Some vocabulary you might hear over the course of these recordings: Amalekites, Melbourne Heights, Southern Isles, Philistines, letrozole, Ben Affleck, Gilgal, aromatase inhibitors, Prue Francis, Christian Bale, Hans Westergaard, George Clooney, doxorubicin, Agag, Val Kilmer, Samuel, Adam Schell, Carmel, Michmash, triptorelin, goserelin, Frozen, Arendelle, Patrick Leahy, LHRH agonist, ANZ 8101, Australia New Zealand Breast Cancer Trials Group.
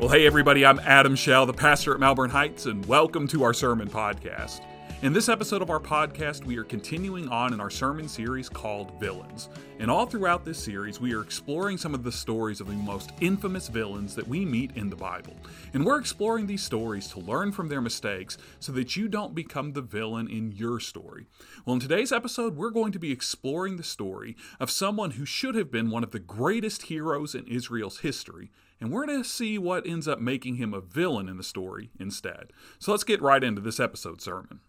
Well, hey everybody, I'm Adam Schell, the pastor at Melbourne Heights, and welcome to our sermon podcast. In this episode of our podcast, we are continuing on in our sermon series called Villains. And all throughout this series, we are exploring some of the stories of the most infamous villains that we meet in the Bible. And we're exploring these stories to learn from their mistakes so that you don't become the villain in your story. Well, in today's episode, we're going to be exploring the story of someone who should have been one of the greatest heroes in Israel's history, and we're going to see what ends up making him a villain in the story instead. So let's get right into this episode's sermon.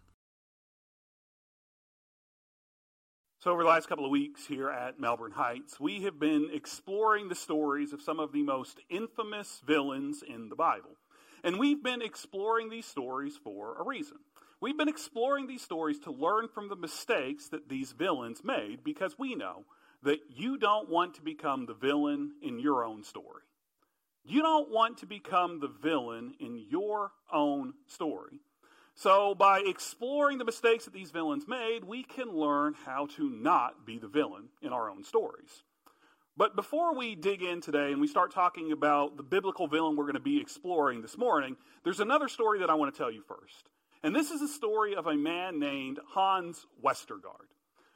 So over the last couple of weeks here at Melbourne Heights, we have been exploring the stories of some of the most infamous villains in the Bible. And we've been exploring these stories for a reason. We've been exploring these stories to learn from the mistakes that these villains made, because we know that you don't want to become the villain in your own story. You don't want to become the villain in your own story. So by exploring the mistakes that these villains made, we can learn how to not be the villain in our own stories. But before we dig in today and we start talking about the biblical villain we're going to be exploring this morning, there's another story that I want to tell you first. And this is the story of a man named Hans Westergaard.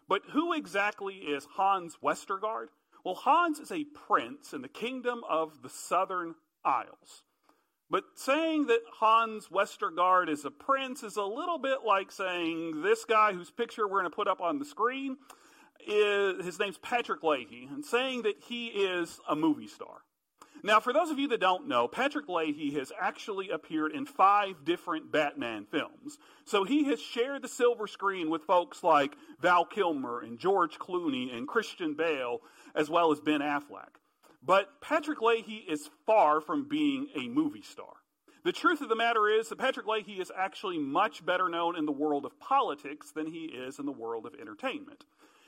But who exactly is Hans Westergaard? Well, Hans is a prince in the kingdom of the Southern Isles. But saying that Hans Westergaard is a prince is a little bit like saying this guy whose picture we're going to put up on the screen, his name's Patrick Leahy, and saying that he is a movie star. Now, for those of you that don't know, Patrick Leahy has actually appeared in 5 different Batman films. So he has shared the silver screen with folks like Val Kilmer and George Clooney and Christian Bale, as well as Ben Affleck. But Patrick Leahy is far from being a movie star. The truth of the matter is that Patrick Leahy is actually much better known in the world of politics than he is in the world of entertainment.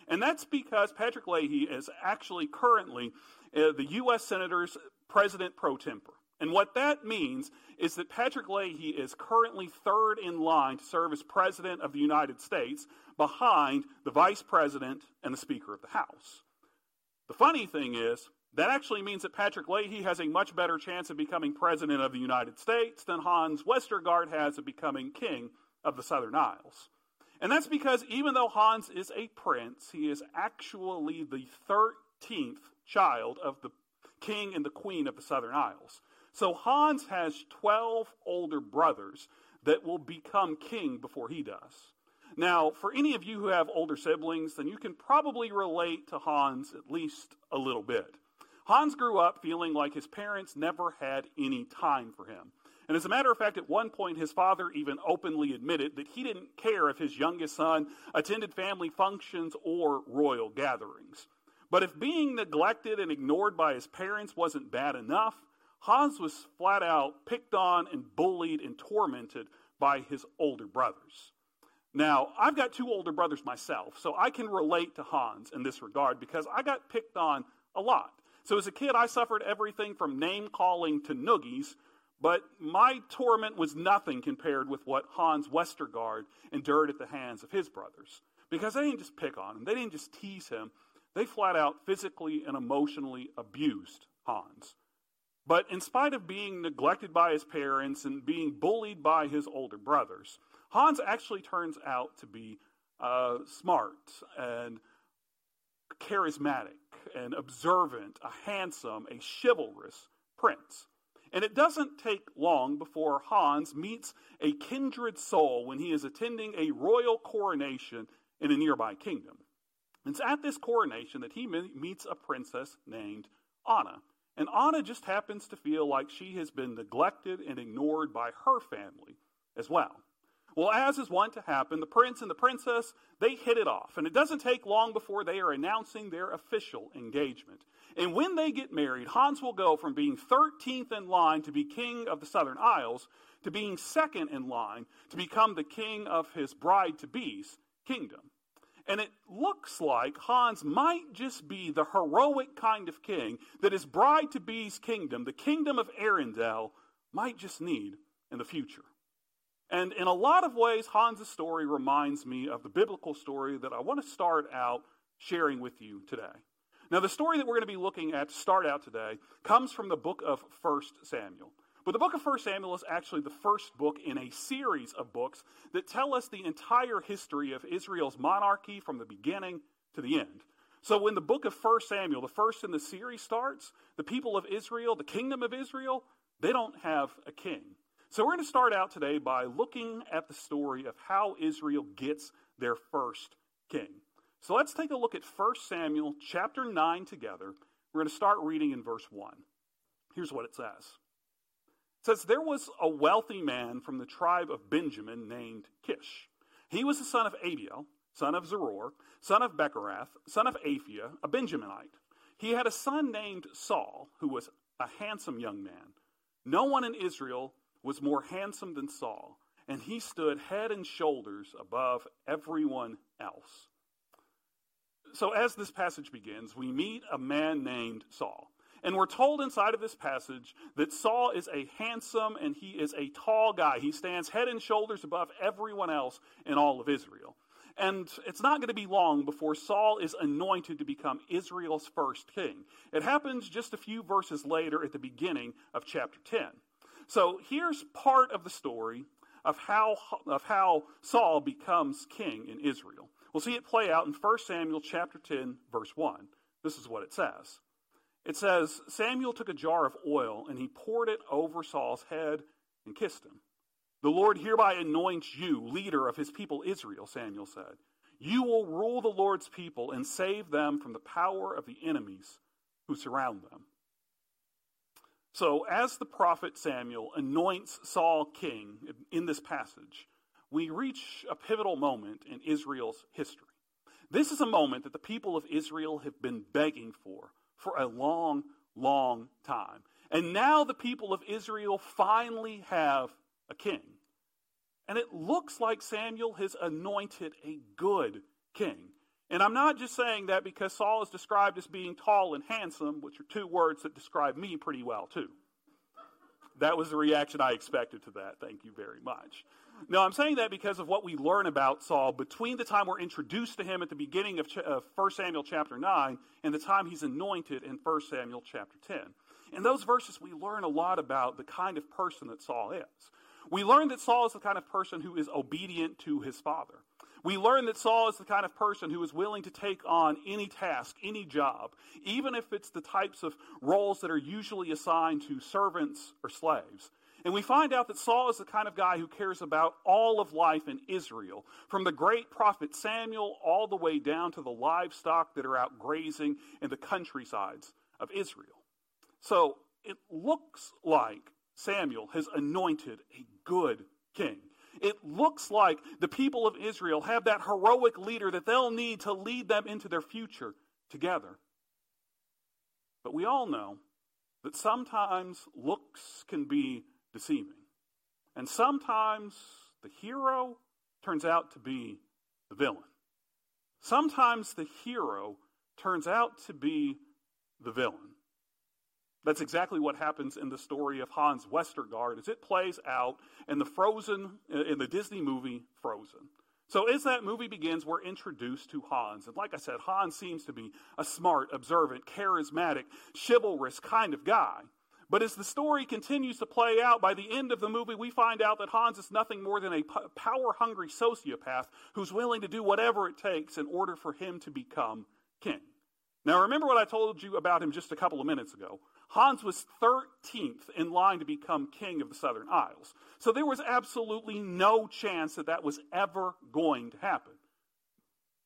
And that's because Patrick Leahy is actually currently the U.S. Senator's president pro tempore. And what that means is that Patrick Leahy is currently 3rd in line to serve as president of the United States, behind the vice president and the Speaker of the House. The funny thing is, that actually means that Patrick Leahy has a much better chance of becoming president of the United States than Hans Westergaard has of becoming king of the Southern Isles. And that's because even though Hans is a prince, he is actually the 13th child of the king and the queen of the Southern Isles. So Hans has 12 older brothers that will become king before he does. Now, for any of you who have older siblings, then you can probably relate to Hans at least a little bit. Hans grew up feeling like his parents never had any time for him. And as a matter of fact, at one point, his father even openly admitted that he didn't care if his youngest son attended family functions or royal gatherings. But if being neglected and ignored by his parents wasn't bad enough, Hans was flat out picked on and bullied and tormented by his older brothers. Now, I've got 2 older brothers myself, so I can relate to Hans in this regard because I got picked on a lot. So as a kid, I suffered everything from name-calling to noogies, but my torment was nothing compared with what Hans Westergaard endured at the hands of his brothers. Because they didn't just pick on him, they didn't just tease him, they flat-out physically and emotionally abused Hans. But in spite of being neglected by his parents and being bullied by his older brothers, Hans actually turns out to be smart and charismatic, an observant, a handsome, a chivalrous prince. And it doesn't take long before Hans meets a kindred soul when he is attending a royal coronation in a nearby kingdom. It's at this coronation that he meets a princess named Anna. And Anna just happens to feel like she has been neglected and ignored by her family as well. Well, as is wont to happen, the prince and the princess, they hit it off. And it doesn't take long before they are announcing their official engagement. And when they get married, Hans will go from being 13th in line to be king of the Southern Isles to being 2nd in line to become the king of his bride-to-be's kingdom. And it looks like Hans might just be the heroic kind of king that his bride-to-be's kingdom, the kingdom of Arendelle, might just need in the future. And in a lot of ways, Hans' story reminds me of the biblical story that I want to start out sharing with you today. Now, the story that we're going to be looking at to start out today comes from the book of 1 Samuel. But the book of 1 Samuel is actually the first book in a series of books that tell us the entire history of Israel's monarchy from the beginning to the end. So when the book of 1 Samuel, the first in the series, starts, the people of Israel, the kingdom of Israel, they don't have a king. So we're going to start out today by looking at the story of how Israel gets their first king. So let's take a look at 1 Samuel chapter 9 together. We're going to start reading in verse 1. Here's what it says. It says, "There was a wealthy man from the tribe of Benjamin named Kish. He was the son of Abiel, son of Zeror, son of Becherath, son of Aphia, a Benjaminite. He had a son named Saul, who was a handsome young man. No one in Israel was more handsome than Saul, and he stood head and shoulders above everyone else." So as this passage begins, we meet a man named Saul. And we're told inside of this passage that Saul is a handsome and he is a tall guy. He stands head and shoulders above everyone else in all of Israel. And it's not going to be long before Saul is anointed to become Israel's first king. It happens just a few verses later at the beginning of chapter 10. So here's part of the story of how Saul becomes king in Israel. We'll see it play out in 1 Samuel chapter 10, verse 1. This is what it says. It says, "Samuel took a jar of oil, and he poured it over Saul's head and kissed him. 'The Lord hereby anoints you leader of his people Israel,' Samuel said. 'You will rule the Lord's people and save them from the power of the enemies who surround them.'" So as the prophet Samuel anoints Saul king in this passage, we reach a pivotal moment in Israel's history. This is a moment that the people of Israel have been begging for a long, long time. And now the people of Israel finally have a king. And it looks like Samuel has anointed a good king. And I'm not just saying that because Saul is described as being tall and handsome, which are two words that describe me pretty well too. That was the reaction I expected to that. Thank you very much. No, I'm saying that because of what we learn about Saul between the time we're introduced to him at the beginning of 1 Samuel chapter 9 and the time he's anointed in 1 Samuel chapter 10. In those verses, we learn a lot about the kind of person that Saul is. We learn that Saul is the kind of person who is obedient to his father. We learn that Saul is the kind of person who is willing to take on any task, any job, even if it's the types of roles that are usually assigned to servants or slaves. And we find out that Saul is the kind of guy who cares about all of life in Israel, from the great prophet Samuel all the way down to the livestock that are out grazing in the countrysides of Israel. So it looks like Samuel has anointed a good king. It looks like the people of Israel have that heroic leader that they'll need to lead them into their future together. But we all know that sometimes looks can be deceiving. And sometimes the hero turns out to be the villain. Sometimes the hero turns out to be the villain. That's exactly what happens in the story of Hans Westergaard as it plays out in the Disney movie Frozen. So as that movie begins, we're introduced to Hans. And like I said, Hans seems to be a smart, observant, charismatic, chivalrous kind of guy. But as the story continues to play out, by the end of the movie, we find out that Hans is nothing more than a power-hungry sociopath who's willing to do whatever it takes in order for him to become king. Now, remember what I told you about him just a couple of minutes ago. Hans was 13th in line to become king of the Southern Isles. So there was absolutely no chance that that was ever going to happen.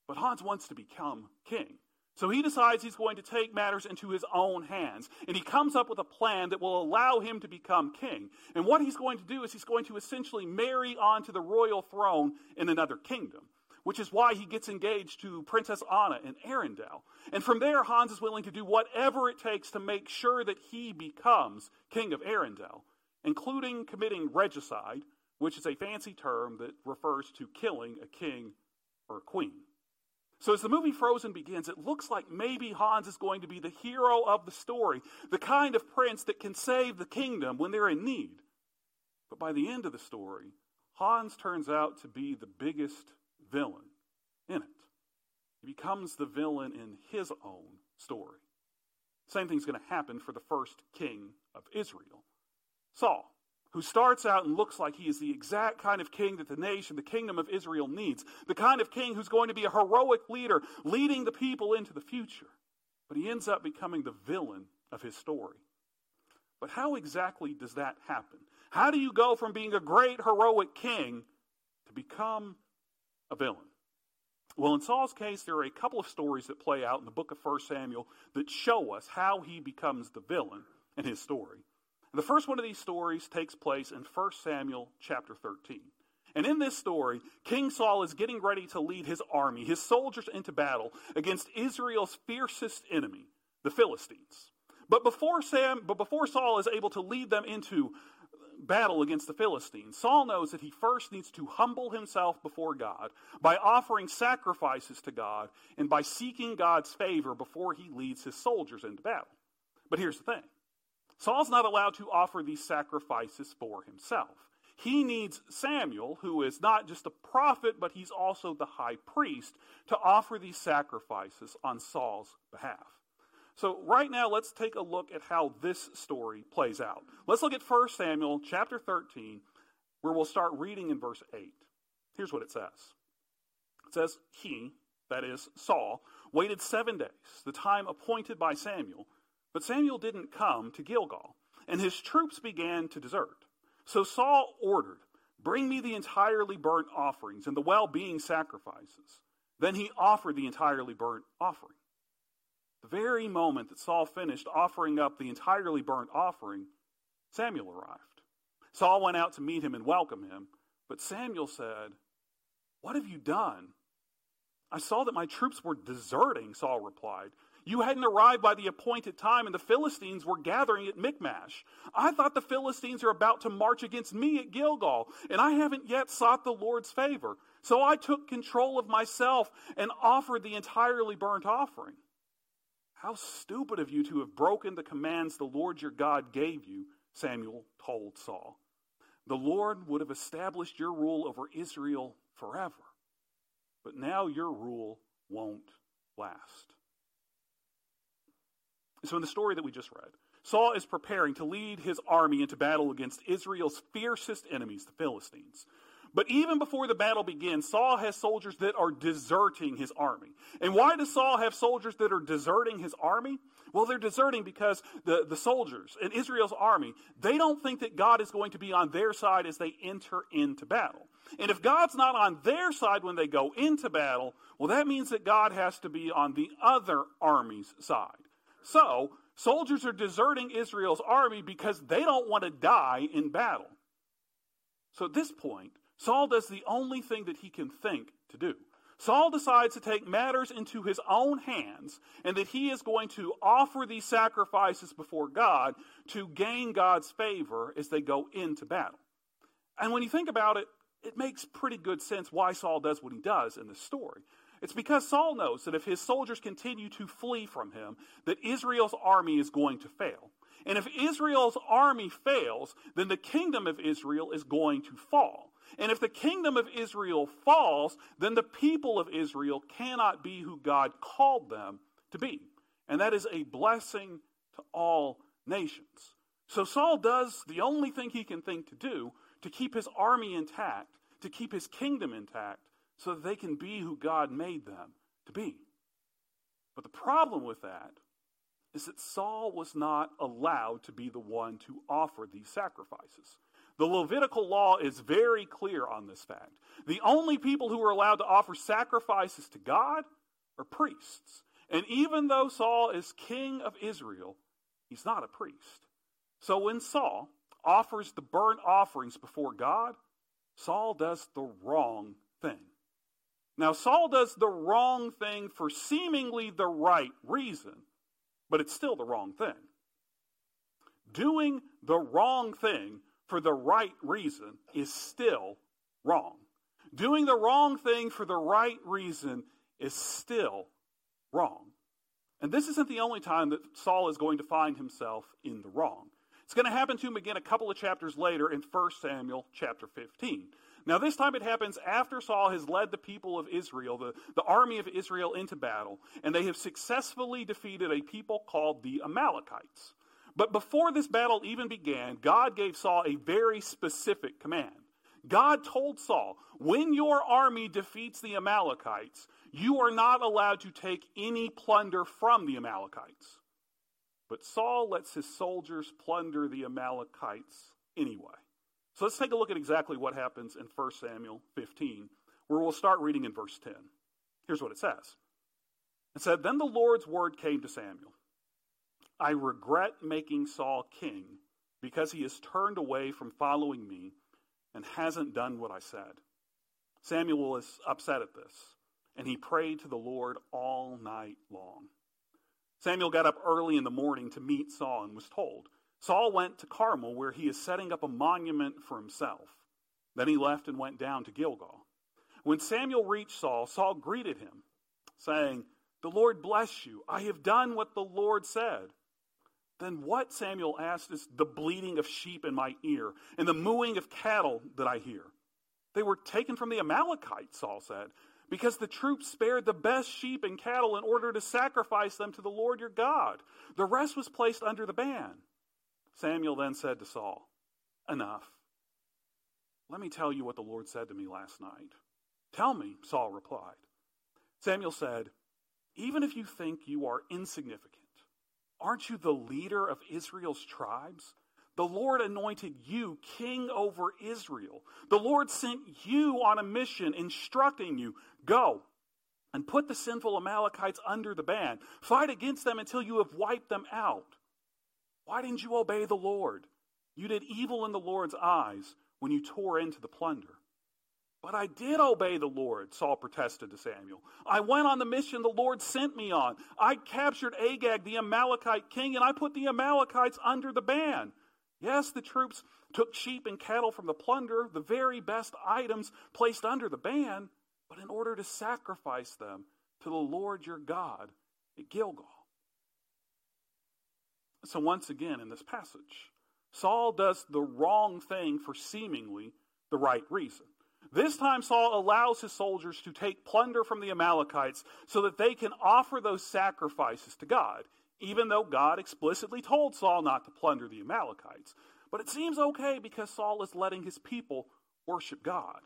But Hans wants to become king. So he decides he's going to take matters into his own hands. And he comes up with a plan that will allow him to become king. And what he's going to do is he's going to essentially marry onto the royal throne in another kingdom, which is why he gets engaged to Princess Anna in Arendelle. And from there, Hans is willing to do whatever it takes to make sure that he becomes king of Arendelle, including committing regicide, which is a fancy term that refers to killing a king or a queen. So as the movie Frozen begins, it looks like maybe Hans is going to be the hero of the story, the kind of prince that can save the kingdom when they're in need. But by the end of the story, Hans turns out to be the biggest villain in it. He becomes the villain in his own story. Same thing's going to happen for the first king of Israel, Saul. who starts out and looks like he is the exact kind of king that the nation, the kingdom of Israel needs. The kind of king who's going to be a heroic leader, leading the people into the future. But he ends up becoming the villain of his story. But how exactly does that happen? How do you go from being a great heroic king to become a villain? Well, in Saul's case, there are a couple of stories that play out in the book of 1 Samuel that show us how he becomes the villain in his story. And the first one of these stories takes place in 1 Samuel chapter 13. And in this story, King Saul is getting ready to lead his army, his soldiers, into battle against Israel's fiercest enemy, the Philistines. But before Saul is able to lead them into battle against the Philistines, Saul knows that he first needs to humble himself before God by offering sacrifices to God and by seeking God's favor before he leads his soldiers into battle. But here's the thing. Saul's not allowed to offer these sacrifices for himself. He needs Samuel, who is not just a prophet, but he's also the high priest, to offer these sacrifices on Saul's behalf. So right now, let's take a look at how this story plays out. Let's look at 1 Samuel chapter 13, where we'll start reading in verse 8. Here's what it says. It says, he, that is Saul, waited 7 days, the time appointed by Samuel, but Samuel didn't come to Gilgal, and his troops began to desert. So Saul ordered, bring me the entirely burnt offerings and the well-being sacrifices. Then he offered the entirely burnt offering. The very moment that Saul finished offering up the entirely burnt offering, Samuel arrived. Saul went out to meet him and welcome him, but Samuel said, what have you done? I saw that my troops were deserting, Saul replied. You hadn't arrived by the appointed time, and the Philistines were gathering at Michmash. I thought the Philistines are about to march against me at Gilgal, and I haven't yet sought the Lord's favor. So I took control of myself and offered the entirely burnt offering. How stupid of you to have broken the commands the Lord your God gave you, Samuel told Saul. The Lord would have established your rule over Israel forever, but now your rule won't last. So in the story that we just read, Saul is preparing to lead his army into battle against Israel's fiercest enemies, the Philistines. But even before the battle begins, Saul has soldiers that are deserting his army. And why does Saul have soldiers that are deserting his army? Well, they're deserting because the soldiers in Israel's army, they don't think that God is going to be on their side as they enter into battle. And if God's not on their side when they go into battle, well, that means that God has to be on the other army's side. So, soldiers are deserting Israel's army because they don't want to die in battle. So at this point, Saul does the only thing that he can think to do. Saul decides to take matters into his own hands and that he is going to offer these sacrifices before God to gain God's favor as they go into battle. And when you think about it, it makes pretty good sense why Saul does what he does in this story. It's because Saul knows that if his soldiers continue to flee from him, that Israel's army is going to fail. And if Israel's army fails, then the kingdom of Israel is going to fall. And if the kingdom of Israel falls, then the people of Israel cannot be who God called them to be. And that is a blessing to all nations. So Saul does the only thing he can think to do to keep his army intact, to keep his kingdom intact, so that they can be who God made them to be. But the problem with that is that Saul was not allowed to be the one to offer these sacrifices. The Levitical law is very clear on this fact. The only people who are allowed to offer sacrifices to God are priests. And even though Saul is king of Israel, he's not a priest. So when Saul offers the burnt offerings before God, Saul does the wrong thing. Now, Saul does the wrong thing for seemingly the right reason, but it's still the wrong thing. Doing the wrong thing for the right reason is still wrong. Doing the wrong thing for the right reason is still wrong. And this isn't the only time that Saul is going to find himself in the wrong. It's going to happen to him again a couple of chapters later in 1 Samuel chapter 15. Now this time it happens after Saul has led the people of Israel, the army of Israel, into battle, and they have successfully defeated a people called the Amalekites. But before this battle even began, God gave Saul a very specific command. God told Saul, when your army defeats the Amalekites, you are not allowed to take any plunder from the Amalekites. But Saul lets his soldiers plunder the Amalekites anyway. So let's take a look at exactly what happens in 1 Samuel 15, where we'll start reading in verse 10. Here's what it says. It said, "Then the Lord's word came to Samuel. I regret making Saul king because he has turned away from following me and hasn't done what I said." Samuel is upset at this, and he prayed to the Lord all night long. Samuel got up early in the morning to meet Saul and was told. Saul went to Carmel, where he is setting up a monument for himself. Then he left and went down to Gilgal. When Samuel reached Saul, Saul greeted him, saying, "The Lord bless you. I have done what the Lord said." Then what, Samuel asked, is the bleating of sheep in my ear and the mooing of cattle that I hear. They were taken from the Amalekites, Saul said, because the troops spared the best sheep and cattle in order to sacrifice them to the Lord your God. The rest was placed under the ban. Samuel then said to Saul, "Enough. Let me tell you what the Lord said to me last night." "Tell me," Saul replied. Samuel said, "Even if you think you are insignificant, aren't you the leader of Israel's tribes? The Lord anointed you king over Israel. The Lord sent you on a mission instructing you, go and put the sinful Amalekites under the ban. Fight against them until you have wiped them out. Why didn't you obey the Lord? You did evil in the Lord's eyes when you tore into the plunder." "But I did obey the Lord," Saul protested to Samuel. "I went on the mission the Lord sent me on. I captured Agag, the Amalekite king, and I put the Amalekites under the ban. Yes, the troops took sheep and cattle from the plunder, the very best items placed under the ban, but in order to sacrifice them to the Lord your God at Gilgal." So once again in this passage, Saul does the wrong thing for seemingly the right reason. This time Saul allows his soldiers to take plunder from the Amalekites so that they can offer those sacrifices to God, even though God explicitly told Saul not to plunder the Amalekites. But it seems okay because Saul is letting his people worship God.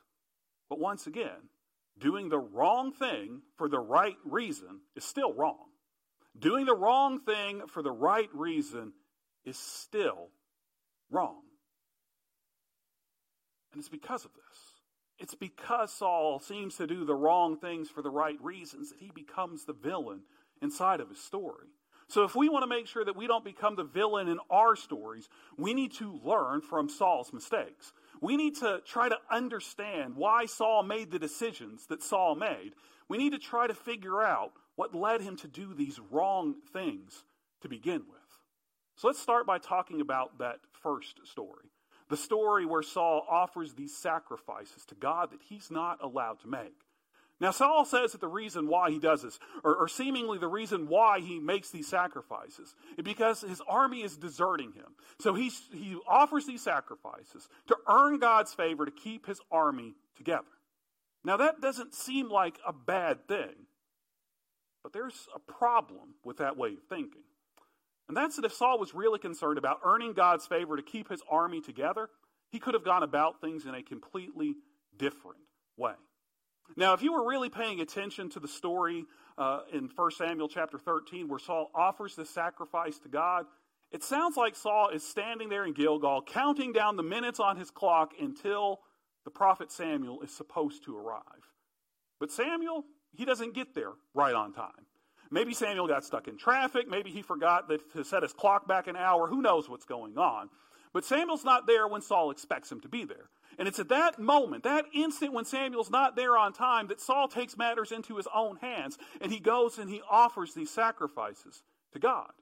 But once again, doing the wrong thing for the right reason is still wrong. Doing the wrong thing for the right reason is still wrong. And it's because of this. It's because Saul seems to do the wrong things for the right reasons that he becomes the villain inside of his story. So if we want to make sure that we don't become the villain in our stories, we need to learn from Saul's mistakes. We need to try to understand why Saul made the decisions that Saul made. We need to try to figure out what led him to do these wrong things to begin with. So let's start by talking about that first story. The story where Saul offers these sacrifices to God that he's not allowed to make. Now, Saul says that the reason why he does this, or seemingly the reason why he makes these sacrifices, is because his army is deserting him. So he offers these sacrifices to earn God's favor to keep his army together. Now, that doesn't seem like a bad thing, but there's a problem with that way of thinking. And that's that if Saul was really concerned about earning God's favor to keep his army together, he could have gone about things in a completely different way. Now, if you were really paying attention to the story in 1 Samuel chapter 13 where Saul offers this sacrifice to God, it sounds like Saul is standing there in Gilgal counting down the minutes on his clock until the prophet Samuel is supposed to arrive. But Samuel, he doesn't get there right on time. Maybe Samuel got stuck in traffic. Maybe he forgot to set his clock back an hour. Who knows what's going on? But Samuel's not there when Saul expects him to be there. And it's at that moment, that instant when Samuel's not there on time, that Saul takes matters into his own hands, and he goes and he offers these sacrifices to God.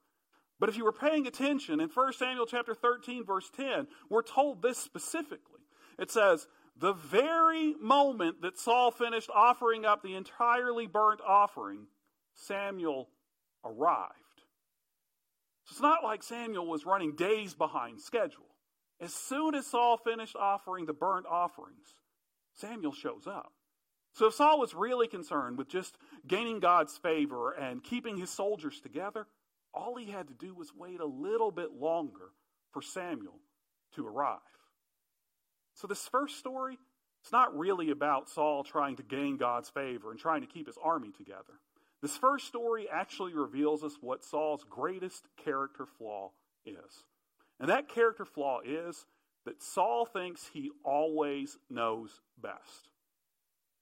But if you were paying attention, in 1 Samuel chapter 13, verse 10, we're told this specifically. It says, the very moment that Saul finished offering up the entirely burnt offering, Samuel arrived. So it's not like Samuel was running days behind schedule. As soon as Saul finished offering the burnt offerings, Samuel shows up. So if Saul was really concerned with just gaining God's favor and keeping his soldiers together, All he had to do was wait a little bit longer for Samuel to arrive. So this first story, it's not really about Saul trying to gain God's favor and trying to keep his army together. This first story actually reveals us what Saul's greatest character flaw is. And that character flaw is that Saul thinks he always knows best.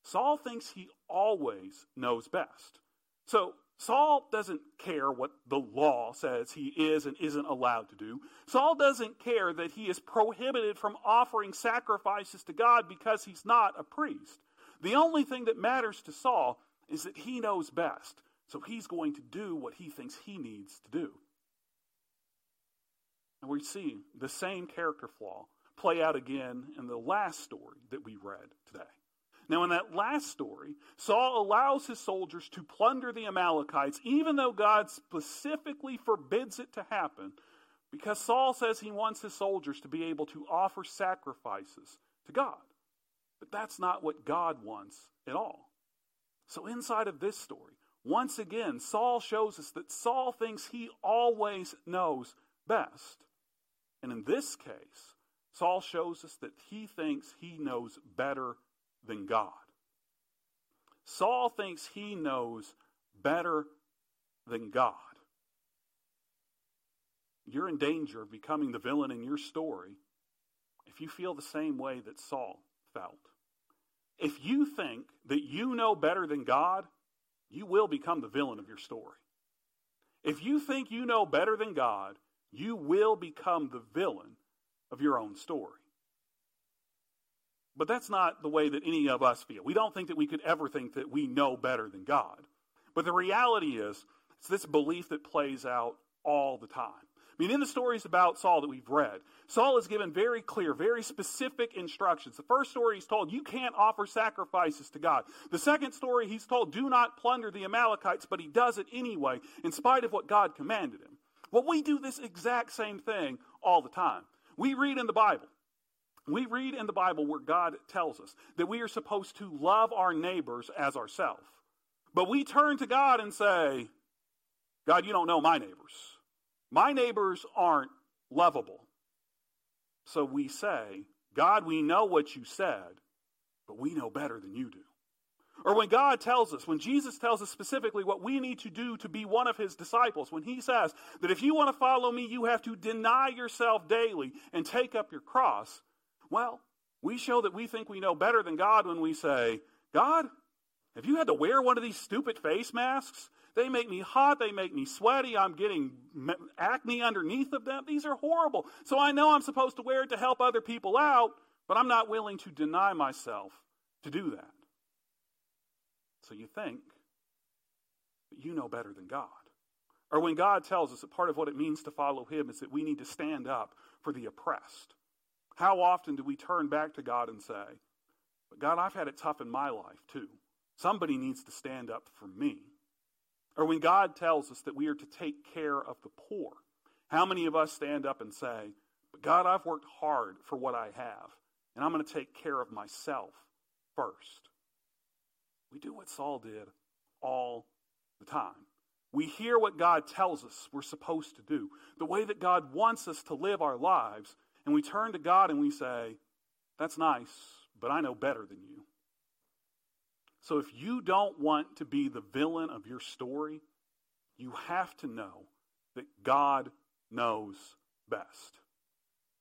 Saul thinks he always knows best. So Saul doesn't care what the law says he is and isn't allowed to do. Saul doesn't care that he is prohibited from offering sacrifices to God because he's not a priest. The only thing that matters to Saul is that he knows best, so he's going to do what he thinks he needs to do. And we see the same character flaw play out again in the last story that we read today. Now, in that last story, Saul allows his soldiers to plunder the Amalekites, even though God specifically forbids it to happen, because Saul says he wants his soldiers to be able to offer sacrifices to God. But that's not what God wants at all. So inside of this story, once again, Saul shows us that Saul thinks he always knows best. And in this case, Saul shows us that he thinks he knows better than God. Saul thinks he knows better than God. You're in danger of becoming the villain in your story if you feel the same way that Saul felt. If you think that you know better than God, you will become the villain of your story. If you think you know better than God, you will become the villain of your own story. But that's not the way that any of us feel. We don't think that we could ever think that we know better than God. But the reality is, it's this belief that plays out all the time. I mean, in the stories about Saul that we've read, Saul is given very clear, very specific instructions. The first story he's told, you can't offer sacrifices to God. The second story he's told, do not plunder the Amalekites, but he does it anyway, in spite of what God commanded him. Well, we do this exact same thing all the time. We read in the Bible where God tells us that we are supposed to love our neighbors as ourselves. But we turn to God and say, God, you don't know my neighbors. My neighbors aren't lovable. So we say, God, we know what you said, but we know better than you do. Or when God tells us, when Jesus tells us specifically what we need to do to be one of his disciples, when he says that if you want to follow me, you have to deny yourself daily and take up your cross. Well, we show that we think we know better than God when we say, God, have you had to wear one of these stupid face masks? They make me hot. They make me sweaty. I'm getting acne underneath of them. These are horrible. So I know I'm supposed to wear it to help other people out, but I'm not willing to deny myself to do that. So you think that you know better than God. Or when God tells us that part of what it means to follow him is that we need to stand up for the oppressed. How often do we turn back to God and say, but God, I've had it tough in my life too. Somebody needs to stand up for me. Or when God tells us that we are to take care of the poor, how many of us stand up and say, but God, I've worked hard for what I have, and I'm going to take care of myself first. We do what Saul did all the time. We hear what God tells us we're supposed to do, the way that God wants us to live our lives, and we turn to God and we say, that's nice, but I know better than you. So if you don't want to be the villain of your story, you have to know that God knows best.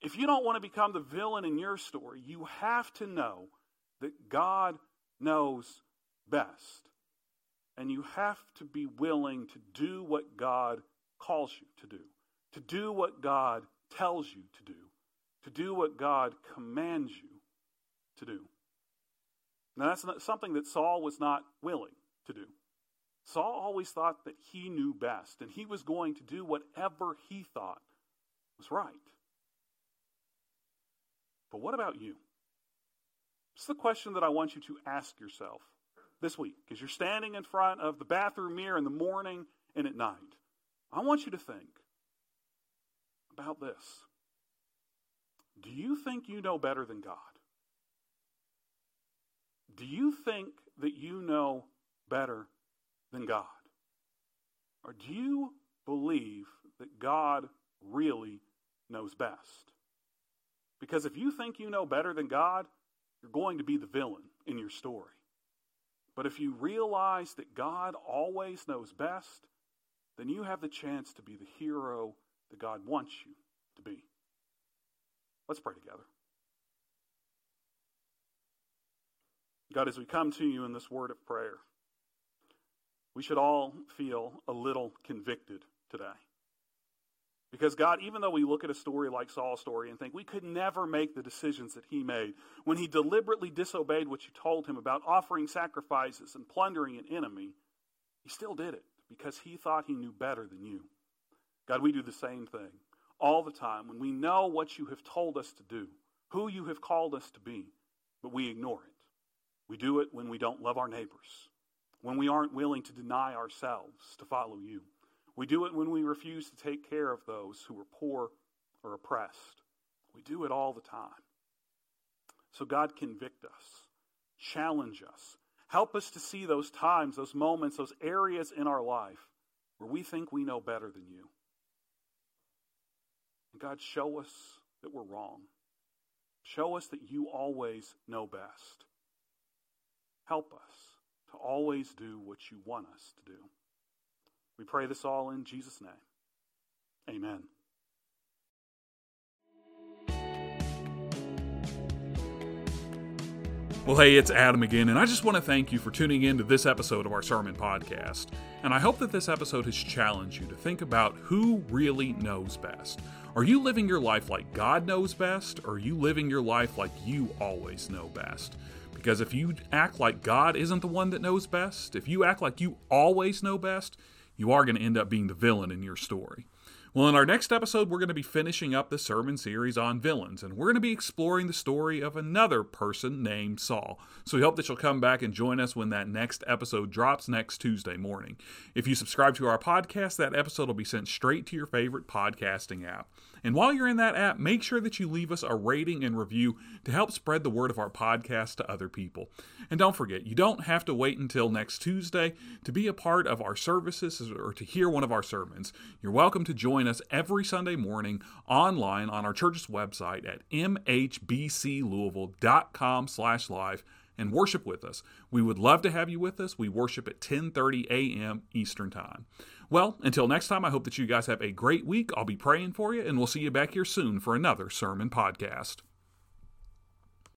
If you don't want to become the villain in your story, you have to know that God knows best. And you have to be willing to do what God calls you to do what God tells you to do what God commands you to do. Now, that's not something that Saul was not willing to do. Saul always thought that he knew best, and he was going to do whatever he thought was right. But what about you? It's the question that I want you to ask yourself this week, as you're standing in front of the bathroom mirror in the morning and at night. I want you to think about this. Do you think you know better than God? Do you think that you know better than God? Or do you believe that God really knows best. Because if you think you know better than God, you're going to be the villain in your story. But if you realize that God always knows best, then you have the chance to be the hero that God wants you to be. Let's pray together. God, as we come to you in this word of prayer, we should all feel a little convicted today. Because God, even though we look at a story like Saul's story and think we could never make the decisions that he made when he deliberately disobeyed what you told him about offering sacrifices and plundering an enemy, he still did it because he thought he knew better than you. God, we do the same thing all the time when we know what you have told us to do, who you have called us to be, but we ignore it. We do it when we don't love our neighbors, when we aren't willing to deny ourselves to follow you. We do it when we refuse to take care of those who are poor or oppressed. We do it all the time. So God, convict us, challenge us, help us to see those times, those moments, those areas in our life where we think we know better than you. And God, show us that we're wrong. Show us that you always know best. Help us to always do what you want us to do. We pray this all in Jesus' name. Amen. Well, hey, it's Adam again, and I just want to thank you for tuning in to this episode of our sermon podcast. And I hope that this episode has challenged you to think about who really knows best. Are you living your life like God knows best, or are you living your life like you always know best? Because if you act like God isn't the one that knows best, if you act like you always know best, you are going to end up being the villain in your story. Well, in our next episode, we're going to be finishing up the sermon series on villains, and we're going to be exploring the story of another person named Saul. So we hope that you'll come back and join us when that next episode drops next Tuesday morning. If you subscribe to our podcast, that episode will be sent straight to your favorite podcasting app. And while you're in that app, make sure that you leave us a rating and review to help spread the word of our podcast to other people. And don't forget, you don't have to wait until next Tuesday to be a part of our services or to hear one of our sermons. You're welcome to join us every Sunday morning online on our church's website at mhbclouisville.com/live and worship with us. We would love to have you with us. We worship at 10:30 a.m. Eastern Time. Well, until next time, I hope that you guys have a great week. I'll be praying for you, and we'll see you back here soon for another sermon podcast.